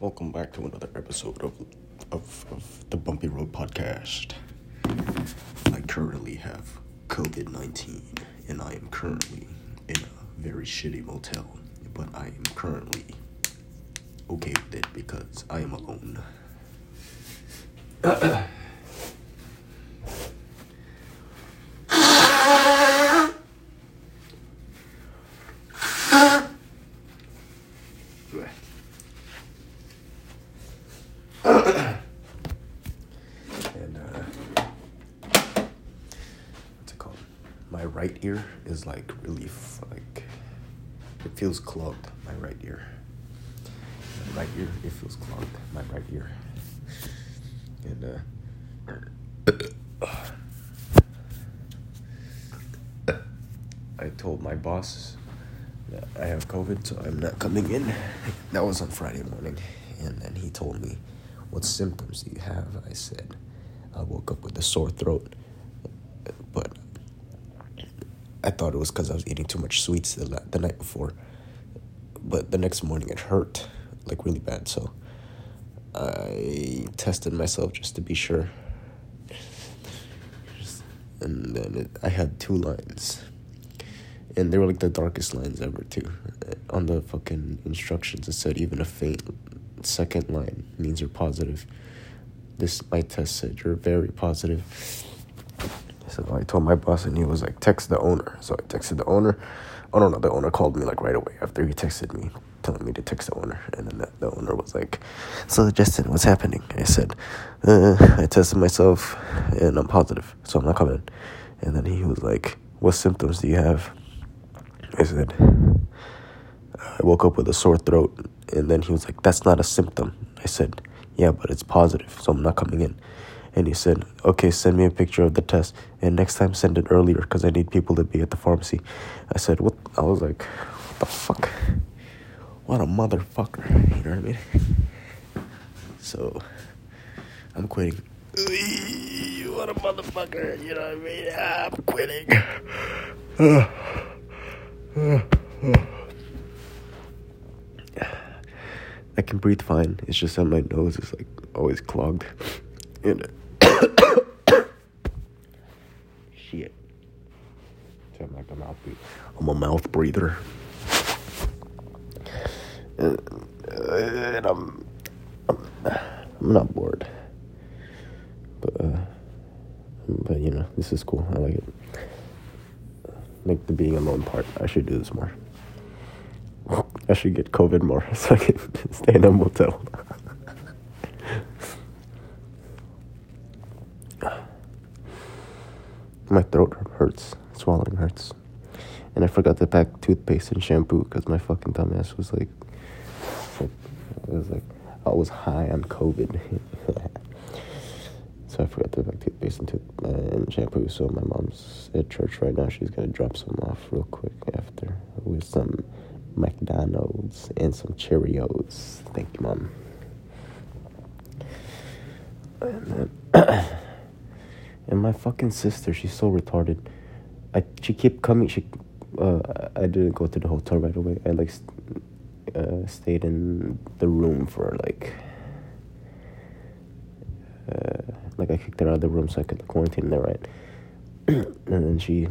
Welcome back to another episode of the Bumpy Road Podcast. I currently have COVID-19, and I am currently in a very shitty motel, but I am currently okay with it because I am alone. Is like really like it feels clogged. My right ear, and I told my boss that I have COVID, so I'm not coming in. That was on Friday morning, and then he told me, "What symptoms do you have?" I said, "I woke up with a sore throat, but." I thought it was because I was eating too much sweets the night before. But the next morning it hurt, like really bad. So I tested myself just to be sure. And then I had two lines. And they were like the darkest lines ever too. On the fucking instructions it said even a faint second line means you're positive. My test said you're very positive. So I told my boss, and he was like, text the owner. So I texted the owner. Oh, no, the owner called me like right away after he texted me, telling me to text the owner. And then the owner was like, so Justin, what's happening? I said, I tested myself, and I'm positive, so I'm not coming. And then he was like, what symptoms do you have? I said, I woke up with a sore throat. And then he was like, that's not a symptom. I said, yeah, but it's positive, so I'm not coming in. And he said, okay, send me a picture of the test. And next time, send it earlier because I need people to be at the pharmacy. I said, what? I was like, what the fuck? What a motherfucker. You know what I mean? So, I'm quitting. What a motherfucker. You know what I mean? I'm quitting. I can breathe fine. It's just that my nose is like always clogged. And shit. I'm like I'm a mouth breather. And I'm not bored. But you know, this is cool. I like it. Like the being alone part. I should do this more. I should get COVID more so I can stay in a motel. My throat hurts. Swallowing hurts. And I forgot to pack toothpaste and shampoo because my fucking dumbass was like... I was high on COVID. So I forgot to pack toothpaste and shampoo. So my mom's at church right now. She's going to drop some off real quick after with some McDonald's and some Cheerios. Thank you, Mom. And then... And my fucking sister, she's so retarded. She kept coming. I didn't go to the hotel right away. I like stayed in the room for like I kicked her out of the room so I could quarantine there, right? And then she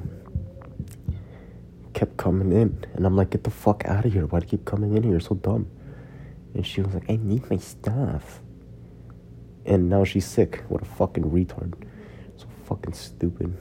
kept coming in, and I'm like, get the fuck out of here! Why do you keep coming in here? You're so dumb. And she was like, I need my stuff. And now she's sick. What a fucking retard. Fucking stupid.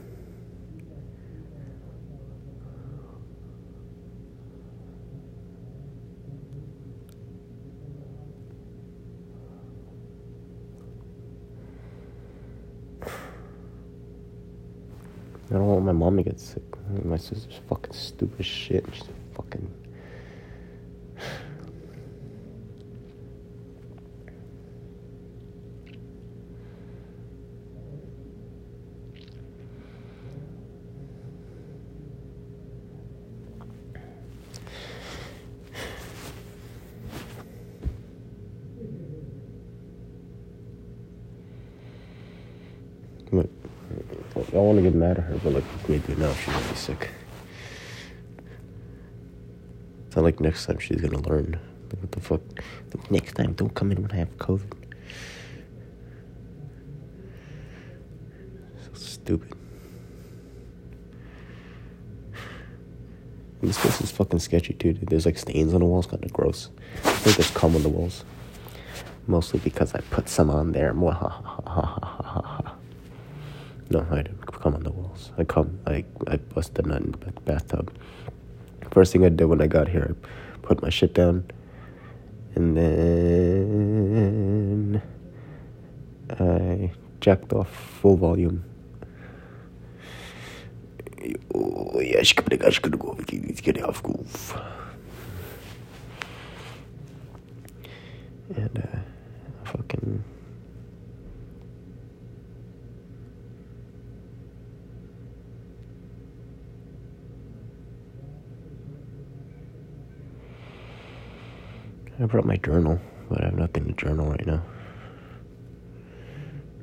I don't want my mom to get sick. My sister's fucking stupid as shit. She's fucking... I don't want to get mad at her, but like we do now, she's gonna be sick. It's not like next time she's gonna learn. what the fuck? Next time, don't come in when I have COVID. So stupid. And this place is fucking sketchy, dude. There's like stains on the walls, kind of gross. I think there's cum on the walls. Mostly because I put some on there. No, I didn't cum on the walls. I busted a nut in the bathtub. First thing I did when I got here, I put my shit down. And then I jacked off full volume. Oh, yeah, she's gonna go. She's gonna go. It's getting off goof. And fucking. I brought my journal, but I have nothing to journal right now.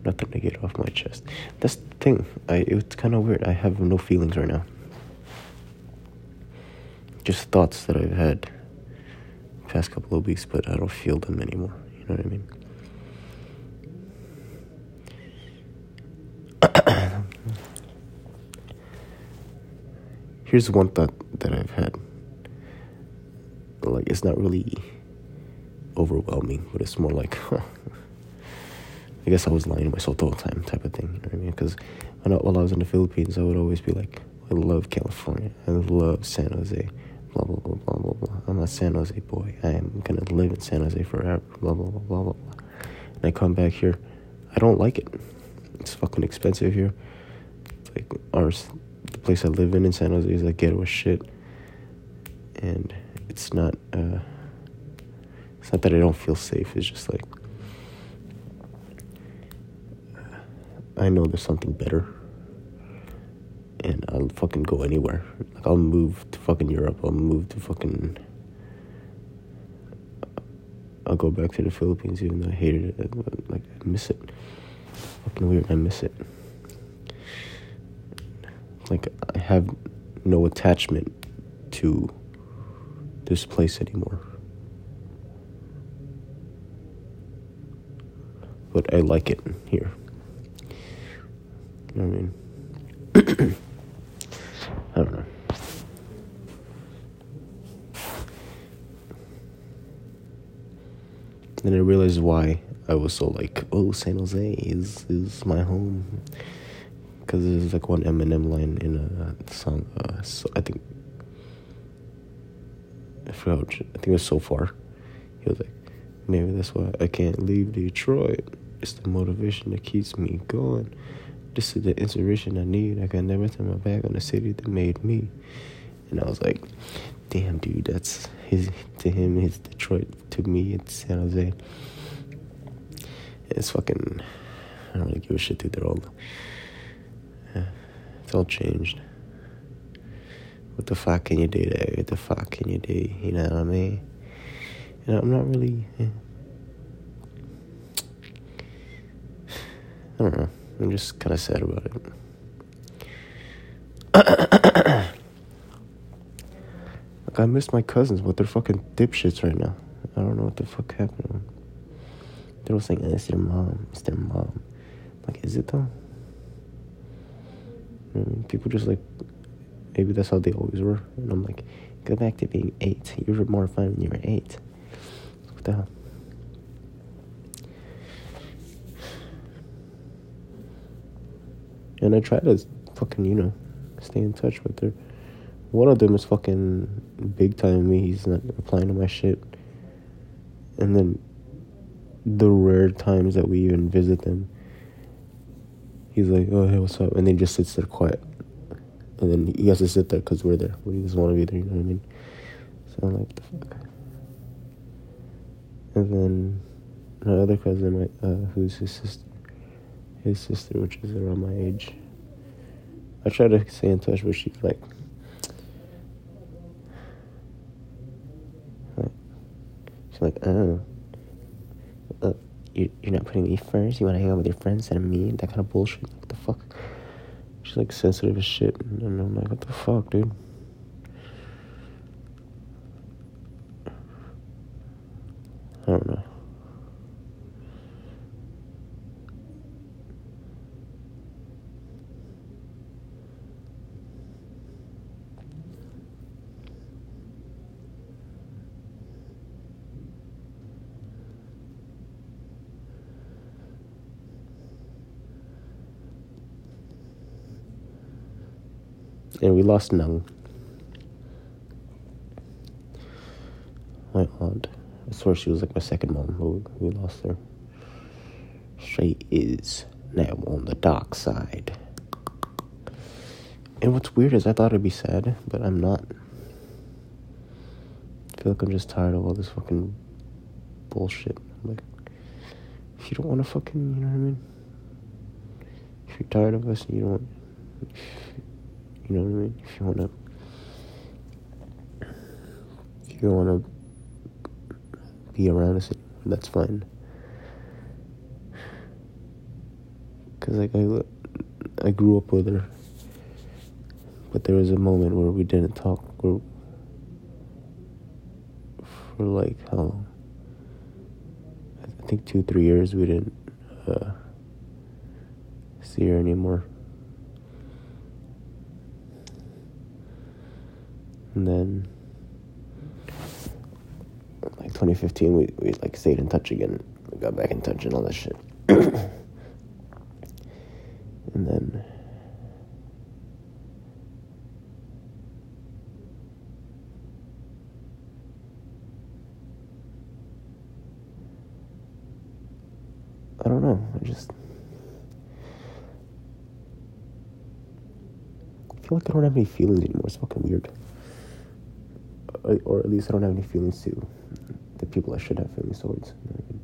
Nothing to get off my chest. That's the thing. It's kind of weird. I have no feelings right now. Just thoughts that I've had the past couple of weeks, but I don't feel them anymore. You know what I mean? Here's one thought that I've had. Like, it's not really overwhelming, but it's more like, huh. I guess I was lying to myself the whole time type of thing, you know what I mean? Because while I was in the Philippines, I would always be like, I love California, I love San Jose, blah, blah, blah, blah, blah, blah. I'm a San Jose boy. I am going to live in San Jose forever, blah, blah, blah, blah, blah, blah. And I come back here. I don't like it. It's fucking expensive here. It's like, the place I live in San Jose is like ghetto as shit. And it's not that I don't feel safe. It's just like, I know there's something better, and I'll fucking go anywhere. Like, I'll move to fucking Europe. I'll go back to the Philippines, even though I hated it. Like, I miss it. Fucking weird. I miss it. Like, I have no attachment to this place anymore. But I like it here. You know what I mean? I don't know. Then I realized why I was so like, oh, San Jose is my home. Because there's like one Eminem line in a song. So I think it was So Far. He was like, maybe that's why I can't leave Detroit. It's the motivation that keeps me going. This is the inspiration I need. I can never turn my back on the city that made me. And I was like, damn, dude, that's his. To him, it's Detroit. To me, it's San Jose. It's fucking, I don't really give a shit, dude. It's all changed. What the fuck can you do there? What the fuck can you do? You know what I mean? And I'm not really, I don't know. I'm just kind of sad about it. Like, I miss my cousins, but they're fucking dipshits right now. I don't know what the fuck happened. They're all saying, it's their mom, it's their mom. Like, is it though? I mean, people just like, maybe that's how they always were. And I'm like, go back to being 8. You were more fun when you were 8. What the hell? And I try to fucking, you know, stay in touch with her. One of them is fucking big time me. He's not replying to my shit. And then the rare times that we even visit them, he's like, oh, hey, what's up? And then just sits there quiet. And then he has to sit there because we're there. He doesn't want to be there, you know what I mean? So I'm like, what the fuck? And then my other cousin, who's his sister, which is around my age. I try to stay in touch, but she's like she's like, oh, you're not putting me first? You want to hang out with your friends instead of me? That kind of bullshit. What the fuck? She's like sensitive as shit, and I'm like, what the fuck, dude? I don't know. And we lost Nung. My aunt. I swear she was like my second mom, but we lost her. She is now on the dark side. And what's weird is I thought it'd be sad, but I'm not. I feel like I'm just tired of all this fucking bullshit. I'm like, if you don't want to fucking, you know what I mean? If you're tired of us and you don't want... You know what I mean? If you wanna, be around us, that's fine. Cause like I grew up with her, but there was a moment where we didn't talk for like how long? I think 2-3 years we didn't see her anymore. And then, like, 2015, we like, stayed in touch again. We got back in touch and all that shit. And then... I don't know. I just... I feel like I don't have any feelings anymore. It's fucking weird. Or at least I don't have any feelings to the people I should have feelings towards. You know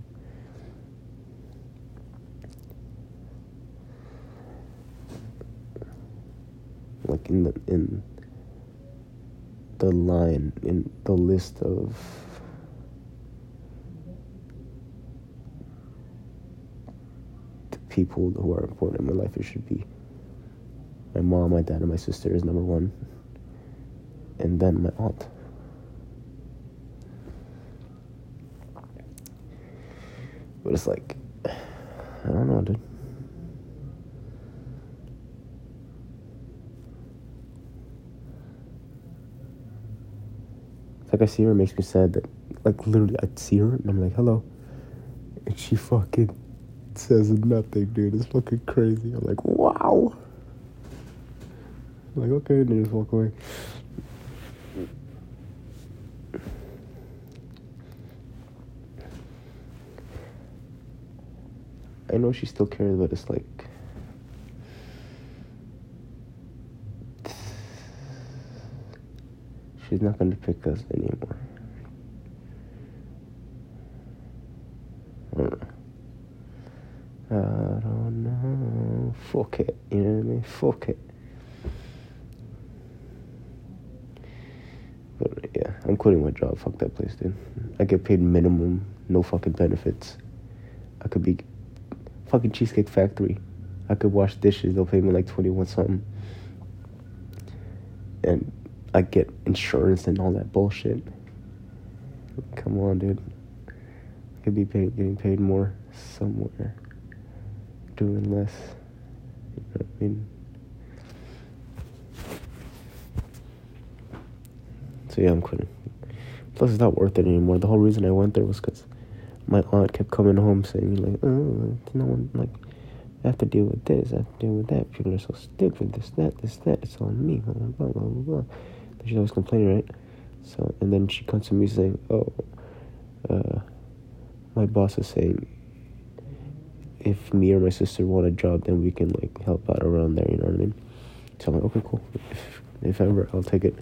what I mean? Like in the line in the list of the people who are important in my life, it should be my mom, my dad, and my sister is number one, and then my aunt. But it's like, I don't know, dude. It's like I see her, it makes me sad that, like, literally, I'd see her, and I'm like, hello. And she fucking says nothing, dude. It's fucking crazy. I'm like, wow. I'm like, okay, and they just walk away. I know she still cares, but it's like... she's not going to pick us anymore. I don't know. Fuck it. You know what I mean? Fuck it. But yeah, I'm quitting my job. Fuck that place, dude. I get paid minimum. No fucking benefits. I could be... fucking Cheesecake Factory. I could wash dishes. They'll pay me like 21 something. And I get insurance and all that bullshit. Come on, dude. I could be getting paid more somewhere. Doing less. You know what I mean? So yeah, I'm quitting. Plus, it's not worth it anymore. The whole reason I went there was because... my aunt kept coming home saying, like, oh, no one, like, I have to deal with this, I have to deal with that. People are so stupid, this, that, it's on me, blah, blah, blah, blah, blah. She's always complaining, right? So, and then she comes to me saying, my boss is saying, if me or my sister want a job, then we can, like, help out around there, you know what I mean? So I'm like, okay, cool. If ever, I'll take it.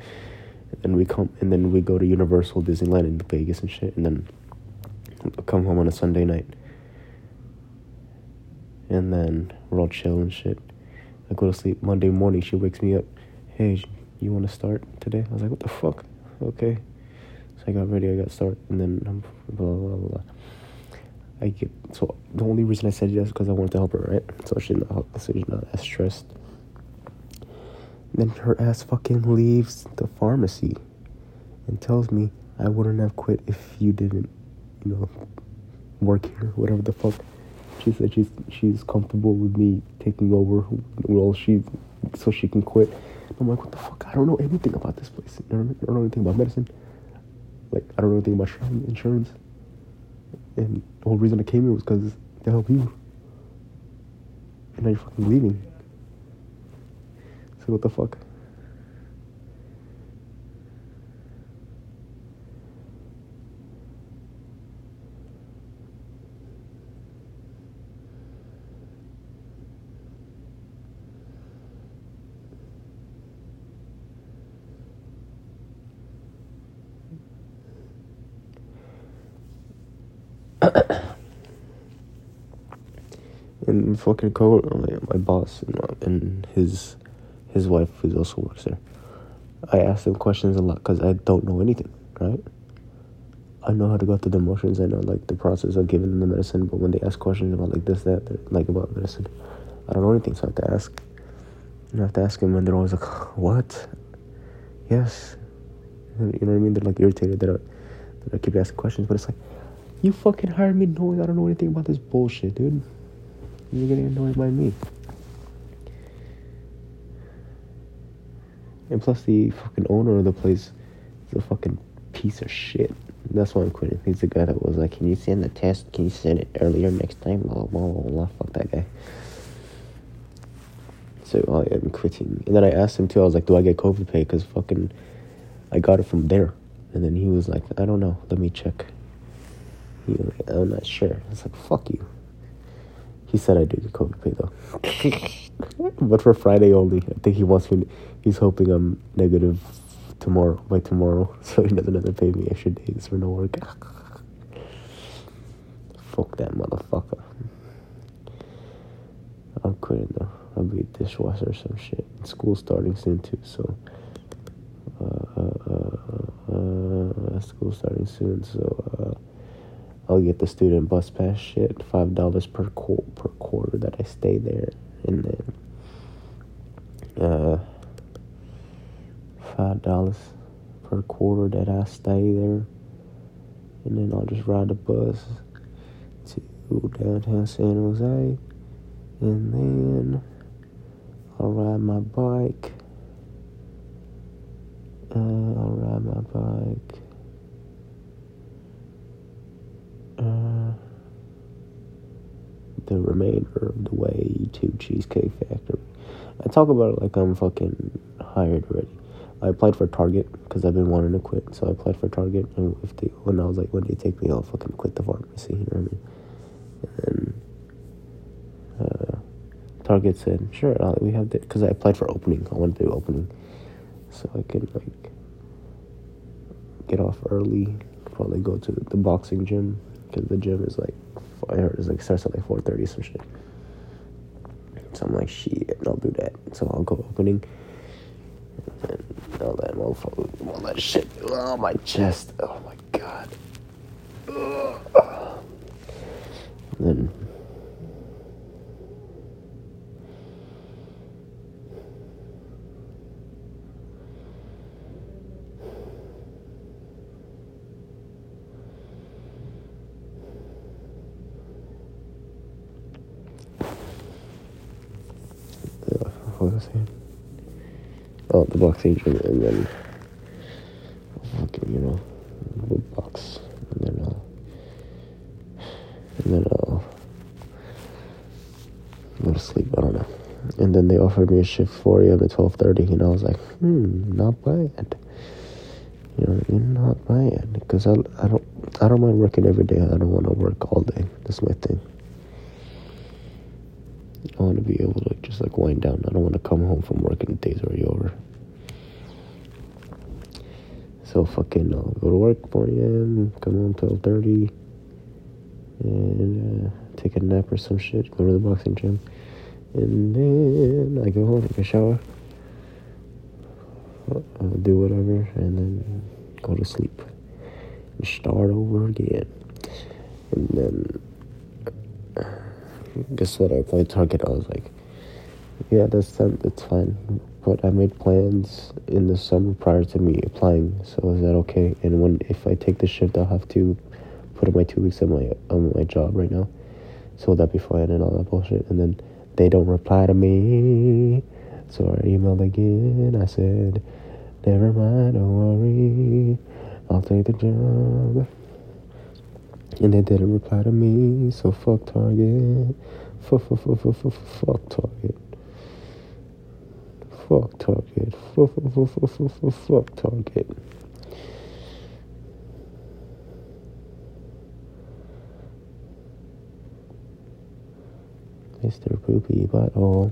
And we come, and then we go to Universal, Disneyland, and Vegas and shit, and then... come home on a Sunday night, and then we're all chill and shit. I go to sleep. Monday morning, she wakes me up. Hey, you want to start today? I was like, what the fuck? Okay. So I got ready. I got started, and then I'm blah blah blah. So the only reason I said yes is because I wanted to help her, right? So she's not as stressed. And then her ass fucking leaves the pharmacy, and tells me I wouldn't have quit if you didn't. you know, work here, whatever the fuck. She said she's comfortable with me taking over, well, so she can quit. I'm like, what the fuck? I don't know anything about this place. You know what I mean? I don't know anything about medicine. Like, I don't know anything about travel insurance. And the whole reason I came here was because to help you. And now you're fucking leaving. So what the fuck? And fucking my boss and his wife, who also works there, I ask them questions a lot because I don't know anything, right? I know how to go through the motions. I know, like, the process of giving them the medicine, but when they ask questions about, like, this, that, like, about medicine, I don't know anything, so I have to ask. And I have to ask them, and they're always like, what? Yes. And, you know what I mean? They're, like, irritated that I keep asking questions, but it's like, you fucking hired me knowing I don't know anything about this bullshit, dude. You're getting annoyed by me. And plus, the fucking owner of the place is a fucking piece of shit. That's why I'm quitting. He's the guy that was like, can you send the test? Can you send it earlier next time? Blah, blah, blah, blah. Fuck that guy. So I am quitting. And then I asked him too, I was like, do I get COVID pay? Because fucking, I got it from there. And then he was like, I don't know. Let me check. He was like, I'm not sure. I was like, fuck you. He said I do get COVID pay, though. But for Friday only. I think he wants me... He's hoping I'm negative by tomorrow. So he doesn't have to pay me extra days for no work. Fuck that motherfucker. I'm quitting, though. I'll be a dishwasher or some shit. School's starting soon, too, so... school's starting soon, so... I'll get the student bus pass shit, $5 per quarter that I stay there, and then $5 per quarter that I stay there, and then I'll just ride the bus to downtown San Jose, and then I'll ride my bike. The remainder of the way to Cheesecake Factory. I talk about it like I'm fucking hired already. I applied for Target because I've been wanting to quit. So I applied for Target, and when I was like, when they take me, I'll fucking quit the pharmacy. You know what I mean? And then Target said, sure, we have that, because I applied for opening. I wanted to do opening, so I could like get off early. Probably go to the boxing gym, because the gym is like, I heard it's like starts at like 4:30 some shit. So I'm like, shit, I'll do that. So I'll go opening, and all that shit. Oh, my chest. Oh my god. Ugh. And then the boxing gym, and then fucking, you know, wood box, and then I'll go to sleep. I don't know. And then they offered me a shift 4 a.m. to 12:30, and I was like, not bad. You know what I mean? Not bad, because I don't mind working every day. I don't want to work all day. That's my thing. I want to be able to just like wind down. I don't want to come home from work and the day's already over. So fucking I'll go to work 4 a.m, come home 12:30, and take a nap or some shit, go to the boxing gym, and then I go home, take a shower, I'll do whatever, and then go to sleep and start over again. And then guess what? I played Target. I was like, yeah, that's fine. But I made plans in the summer prior to me applying, so is that okay? And if I take the shift, I'll have to put in my 2 weeks at my job right now, so that be fine and all that bullshit. And then they don't reply to me, so I emailed again. I said, never mind, don't worry, I'll take the job. And they didn't reply to me, so fuck Target. Fuck Target. Fuck Target. Fuck Target. Mr. Poopy Butthole.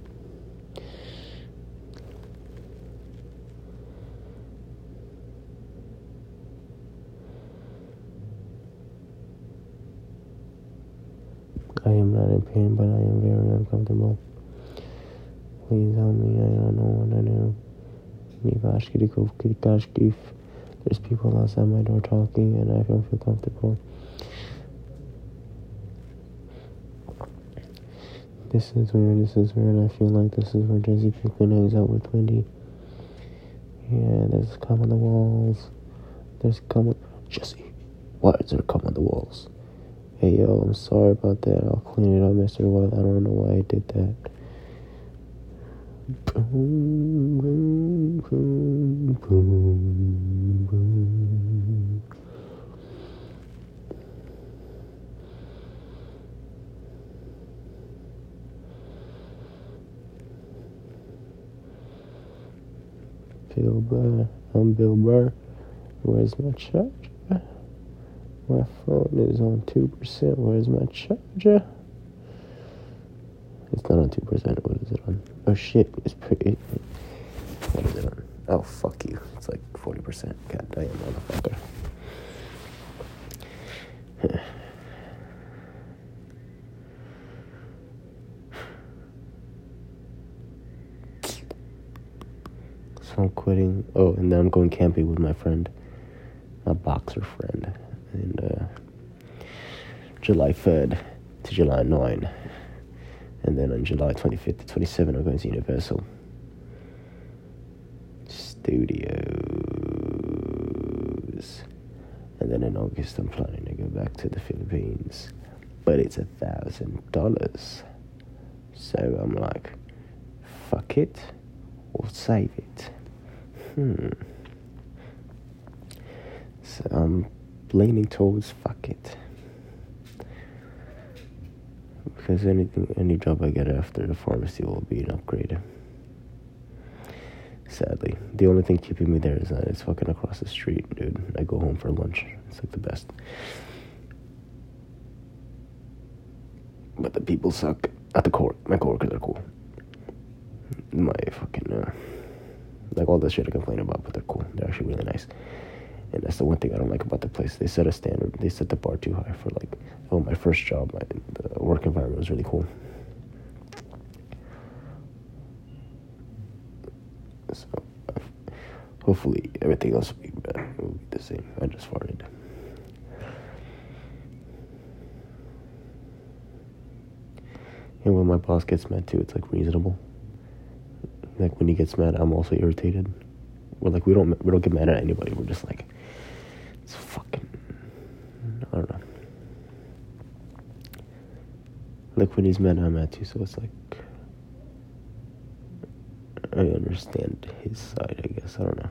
I am not in pain, but I am very uncomfortable. Please help me, I don't know what I do. There's people outside my door talking, and I don't feel comfortable. This is weird, I feel like this is where Jesse Pinkman hangs out with Wendy. Yeah, there's cum on the walls. Jesse, why is there cum on the walls? Hey, yo, I'm sorry about that. I'll clean it up, Mr. White. I don't know why I did that. Bill Burr. I'm Bill Burr. Where's my charger? My phone is on 2%. Where's my charger? It's not on 2%. What is it on? Oh shit! It's pretty. What is it on? Oh fuck you! It's like 40%. God damn, motherfucker. So I'm quitting. Oh, and then I'm going camping with my friend, my boxer friend. And July 3rd to July 9th, and then on July 25th to 27th I'm going to Universal Studios, and then in August I'm planning to go back to the Philippines, but it's $1,000, so I'm like, fuck it or save it. So I'm leaning towards fuck it, because any job I get after the pharmacy will be an upgrade. Sadly, the only thing keeping me there is that it's fucking across the street, dude. I go home for lunch. It's like the best, but the people suck at the court. My coworkers are cool. My fucking like all the shit I complain about, but they're cool. They're actually really nice. And that's the one thing I don't like about the place. They set a standard. They set the bar too high for my first job. The work environment was really cool. So, hopefully everything else will be better. It will be the same. I just farted. And when my boss gets mad too, it's like reasonable. Like when he gets mad, I'm also irritated. We're like, we don't get mad at anybody. We're just like, it's fucking, I don't know. Like when he's mad, I'm mad too. So it's like, I understand his side, I guess. I don't know.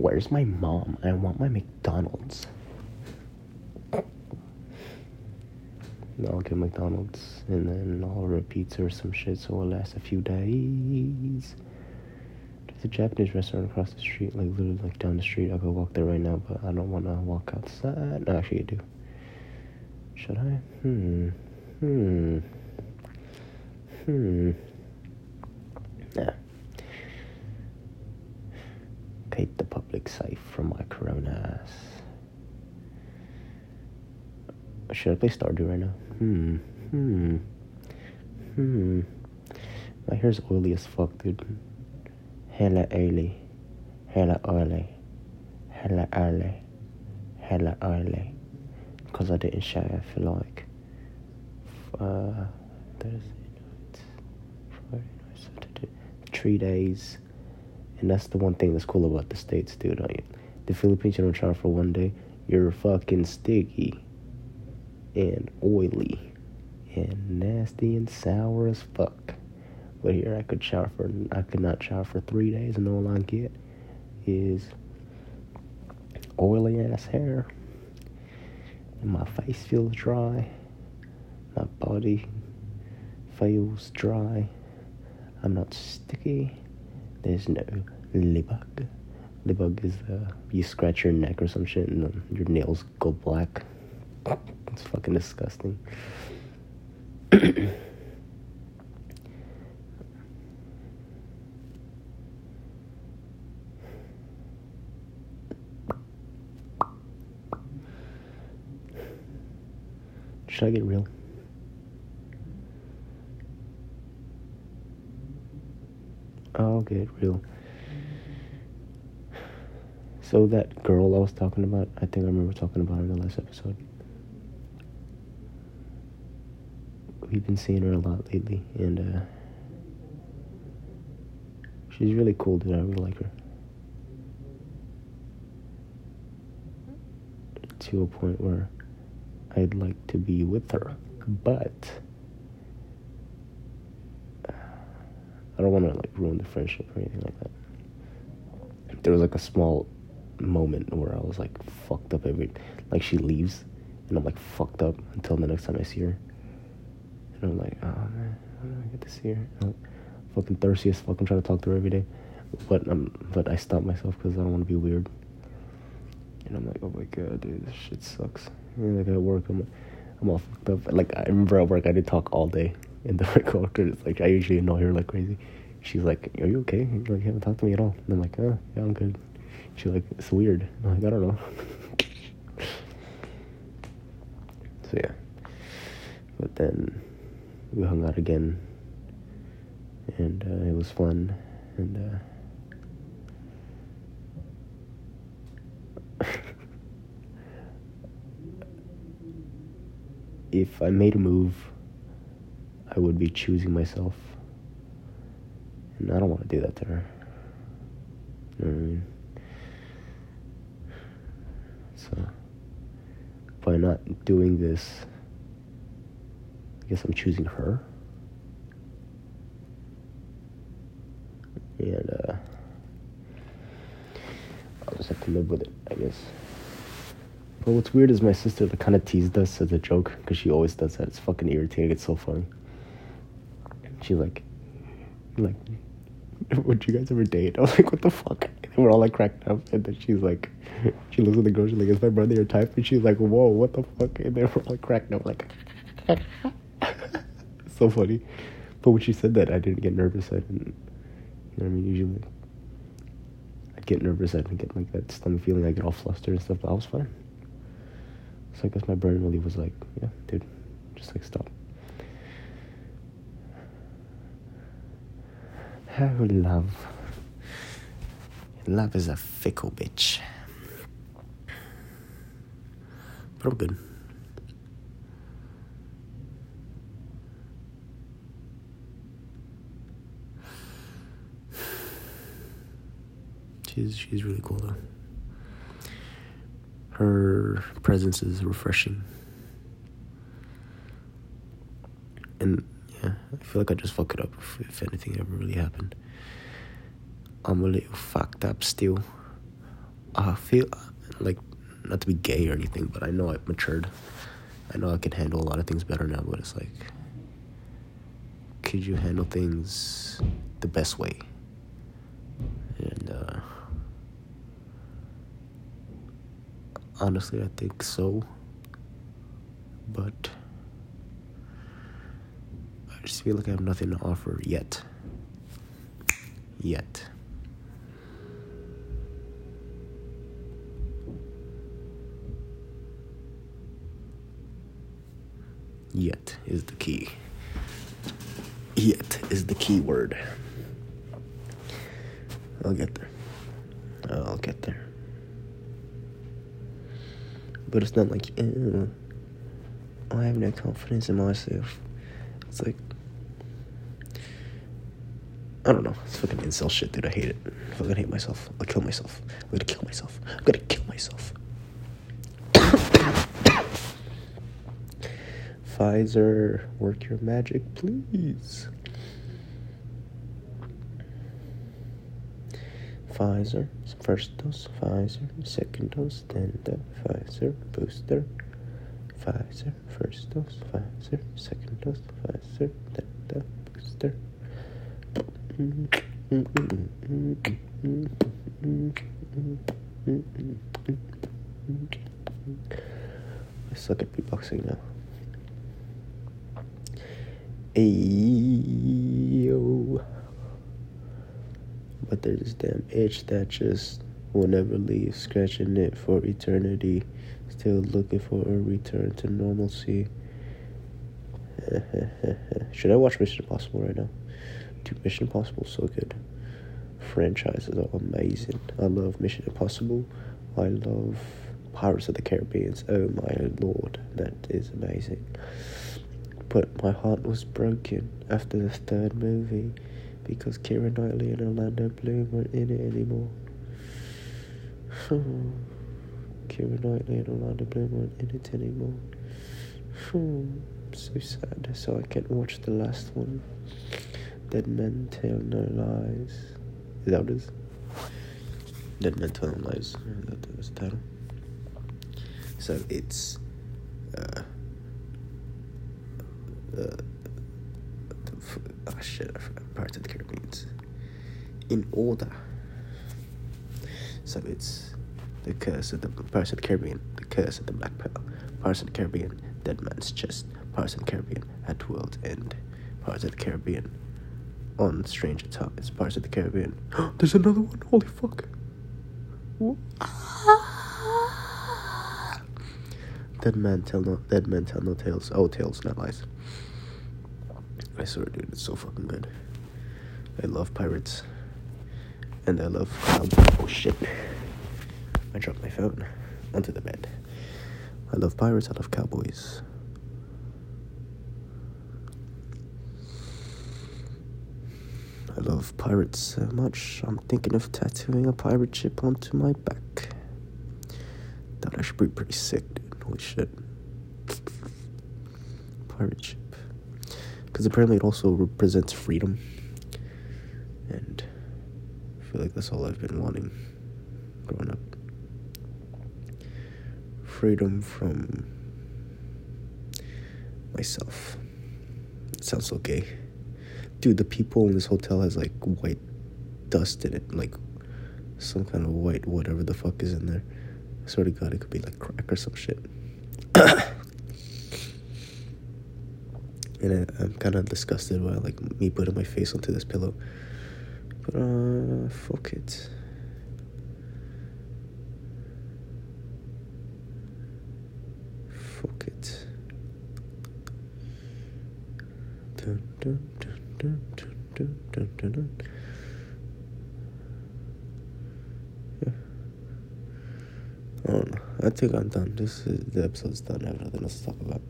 Where's my mom? I want my McDonald's. I'll get McDonald's, and then I'll order a pizza or some shit, so it'll last a few days. There's a Japanese restaurant across the street, like literally like down the street. I'll go walk there right now, but I don't want to walk outside. No, actually I do. Should I? Nah. Keep the public safe from my coronas. Should I play Stardew right now? My hair's oily as fuck, dude. Hella oily. Hella oily. Hella oily. Hella oily. Because I didn't shower, I feel like. Thursday night. Friday night, Saturday. 3 days. And that's the one thing that's cool about the States, dude. The Philippines, you don't shower for 1 day. You're fucking sticky. And oily. And nasty and sour as fuck. But here I could not shower for 3 days, and all I get is oily ass hair. And my face feels dry. My body feels dry. I'm not sticky. There's no libug. Libug is you scratch your neck or some shit and your nails go black. It's fucking disgusting. Should I get real? I'll get real. So that girl I was talking about, I think I remember talking about her in the last episode. We've been seeing her a lot lately, and she's really cool, dude. I really like her. To a point where I'd like to be with her, but I don't want to like ruin the friendship or anything like that. There was like a small moment where I was like fucked up she leaves, and I'm like fucked up until the next time I see her. And I'm like, oh man, I don't get to see her. I'm fucking thirsty as fuck. I'm trying to talk to her every day. But I stop myself because I don't want to be weird. And I'm like, oh my god, dude, this shit sucks. And like at work, I'm all fucked up. Like I remember at work, I did talk all day. And the coworker is like, I usually annoy her like crazy. She's like, are you okay? You're like, you haven't talked to me at all. And I'm like, oh, yeah, I'm good. She's like, it's weird. I'm like, I don't know. So yeah. But then we hung out again, and it was fun, and if I made a move, I would be choosing myself, and I don't want to do that to her, you know what I mean? So, by not doing this, I guess I'm choosing her. And I'll just have to live with it, I guess. But what's weird is my sister that kind of teased us as a joke, because she always does that. It's fucking irritating. It's so funny. She's like, would you guys ever date? I was like, what the fuck? And we're all like cracked up. And then she's like, she looks at the girl, she's like, is my brother your type? And she's like, whoa, what the fuck? And then we're all like cracked up, like, so funny. But when she said that, I didn't get nervous. I didn't, you know what I mean? Usually I get nervous, I didn't get like that stomach feeling, I get all flustered and stuff, but I was fine. So I guess my brain really was like, yeah, dude, just like stop. Oh, love is a fickle bitch. But I'm good. She's really cool though. Her presence is refreshing. And yeah, I feel like I just fuck it up if anything ever really happened. I'm a little fucked up still. I feel like, not to be gay or anything, but I know I've matured. I know I can handle a lot of things better now, but it's like, could you handle things the best way? And honestly, I think so. But I just feel like I have nothing to offer yet. Yet is the key. Yet is the key word. I'll get there. But it's not like, ew, I have no confidence in myself. It's like, I don't know. It's fucking incel shit, dude. I hate it. I fucking hate myself. I'll kill myself. I'm gonna kill myself. Pfizer, work your magic, please. Pfizer, first dose, Pfizer, second dose, then the Pfizer booster. Pfizer, first dose, Pfizer, second dose, Pfizer, then the booster. I suck at beatboxing now. Ayo. But there's this damn itch that just will never leave, scratching it for eternity, still looking for a return to normalcy. Should I watch Mission Impossible right now? Dude, Mission Impossible is so good. Franchises are amazing. I love Mission Impossible. I love Pirates of the Caribbean. Oh my lord, that is amazing. But my heart was broken after the third movie because Keira Knightley and Orlando Bloom weren't in it anymore. Keira Knightley and Orlando Bloom weren't in it anymore. So sad. So I can't watch the last one. Dead Men Tell No Lies. Is that what it is? Dead Men Tell No Lies. That was the title. So it's I forgot. Pirates of the Caribbean. In order. So it's The Curse of the Pirates of the Caribbean, The Curse of the Black Pearl, Pirates of the Caribbean, Dead Man's Chest, Pirates of the Caribbean, At World's End, Pirates of the Caribbean, On Stranger Tides, Pirates of the Caribbean. There's another one. Holy fuck. Dead men tell no tales. Oh, tales, not lies. I swear, dude, it's so fucking good. I love pirates. And I love Oh, shit. I dropped my phone onto the bed. I love pirates. I love cowboys. I love pirates so much. I'm thinking of tattooing a pirate ship onto my back. That should be pretty sick, dude. Holy shit. Pirate ship. Because apparently it also represents freedom. And I feel like that's all I've been wanting growing up. Freedom from myself. It sounds so gay. Dude, the people in this hotel has like white dust in it. Like some kind of white whatever the fuck is in there. I swear to God, it could be like crack or some shit. And I'm kind of disgusted by like me putting my face onto this pillow. But fuck it. Fuck it. Dun, dun, dun, dun, dun, dun, dun, dun. I don't know. I think I'm done. The episode's done. I have nothing else to talk about.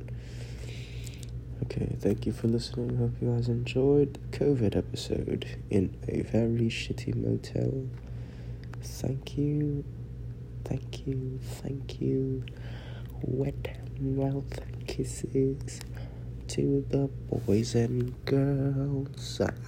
Okay, thank you for listening. Hope you guys enjoyed the COVID episode in a very shitty motel. Thank you. Wet mouth kisses to the boys and girls.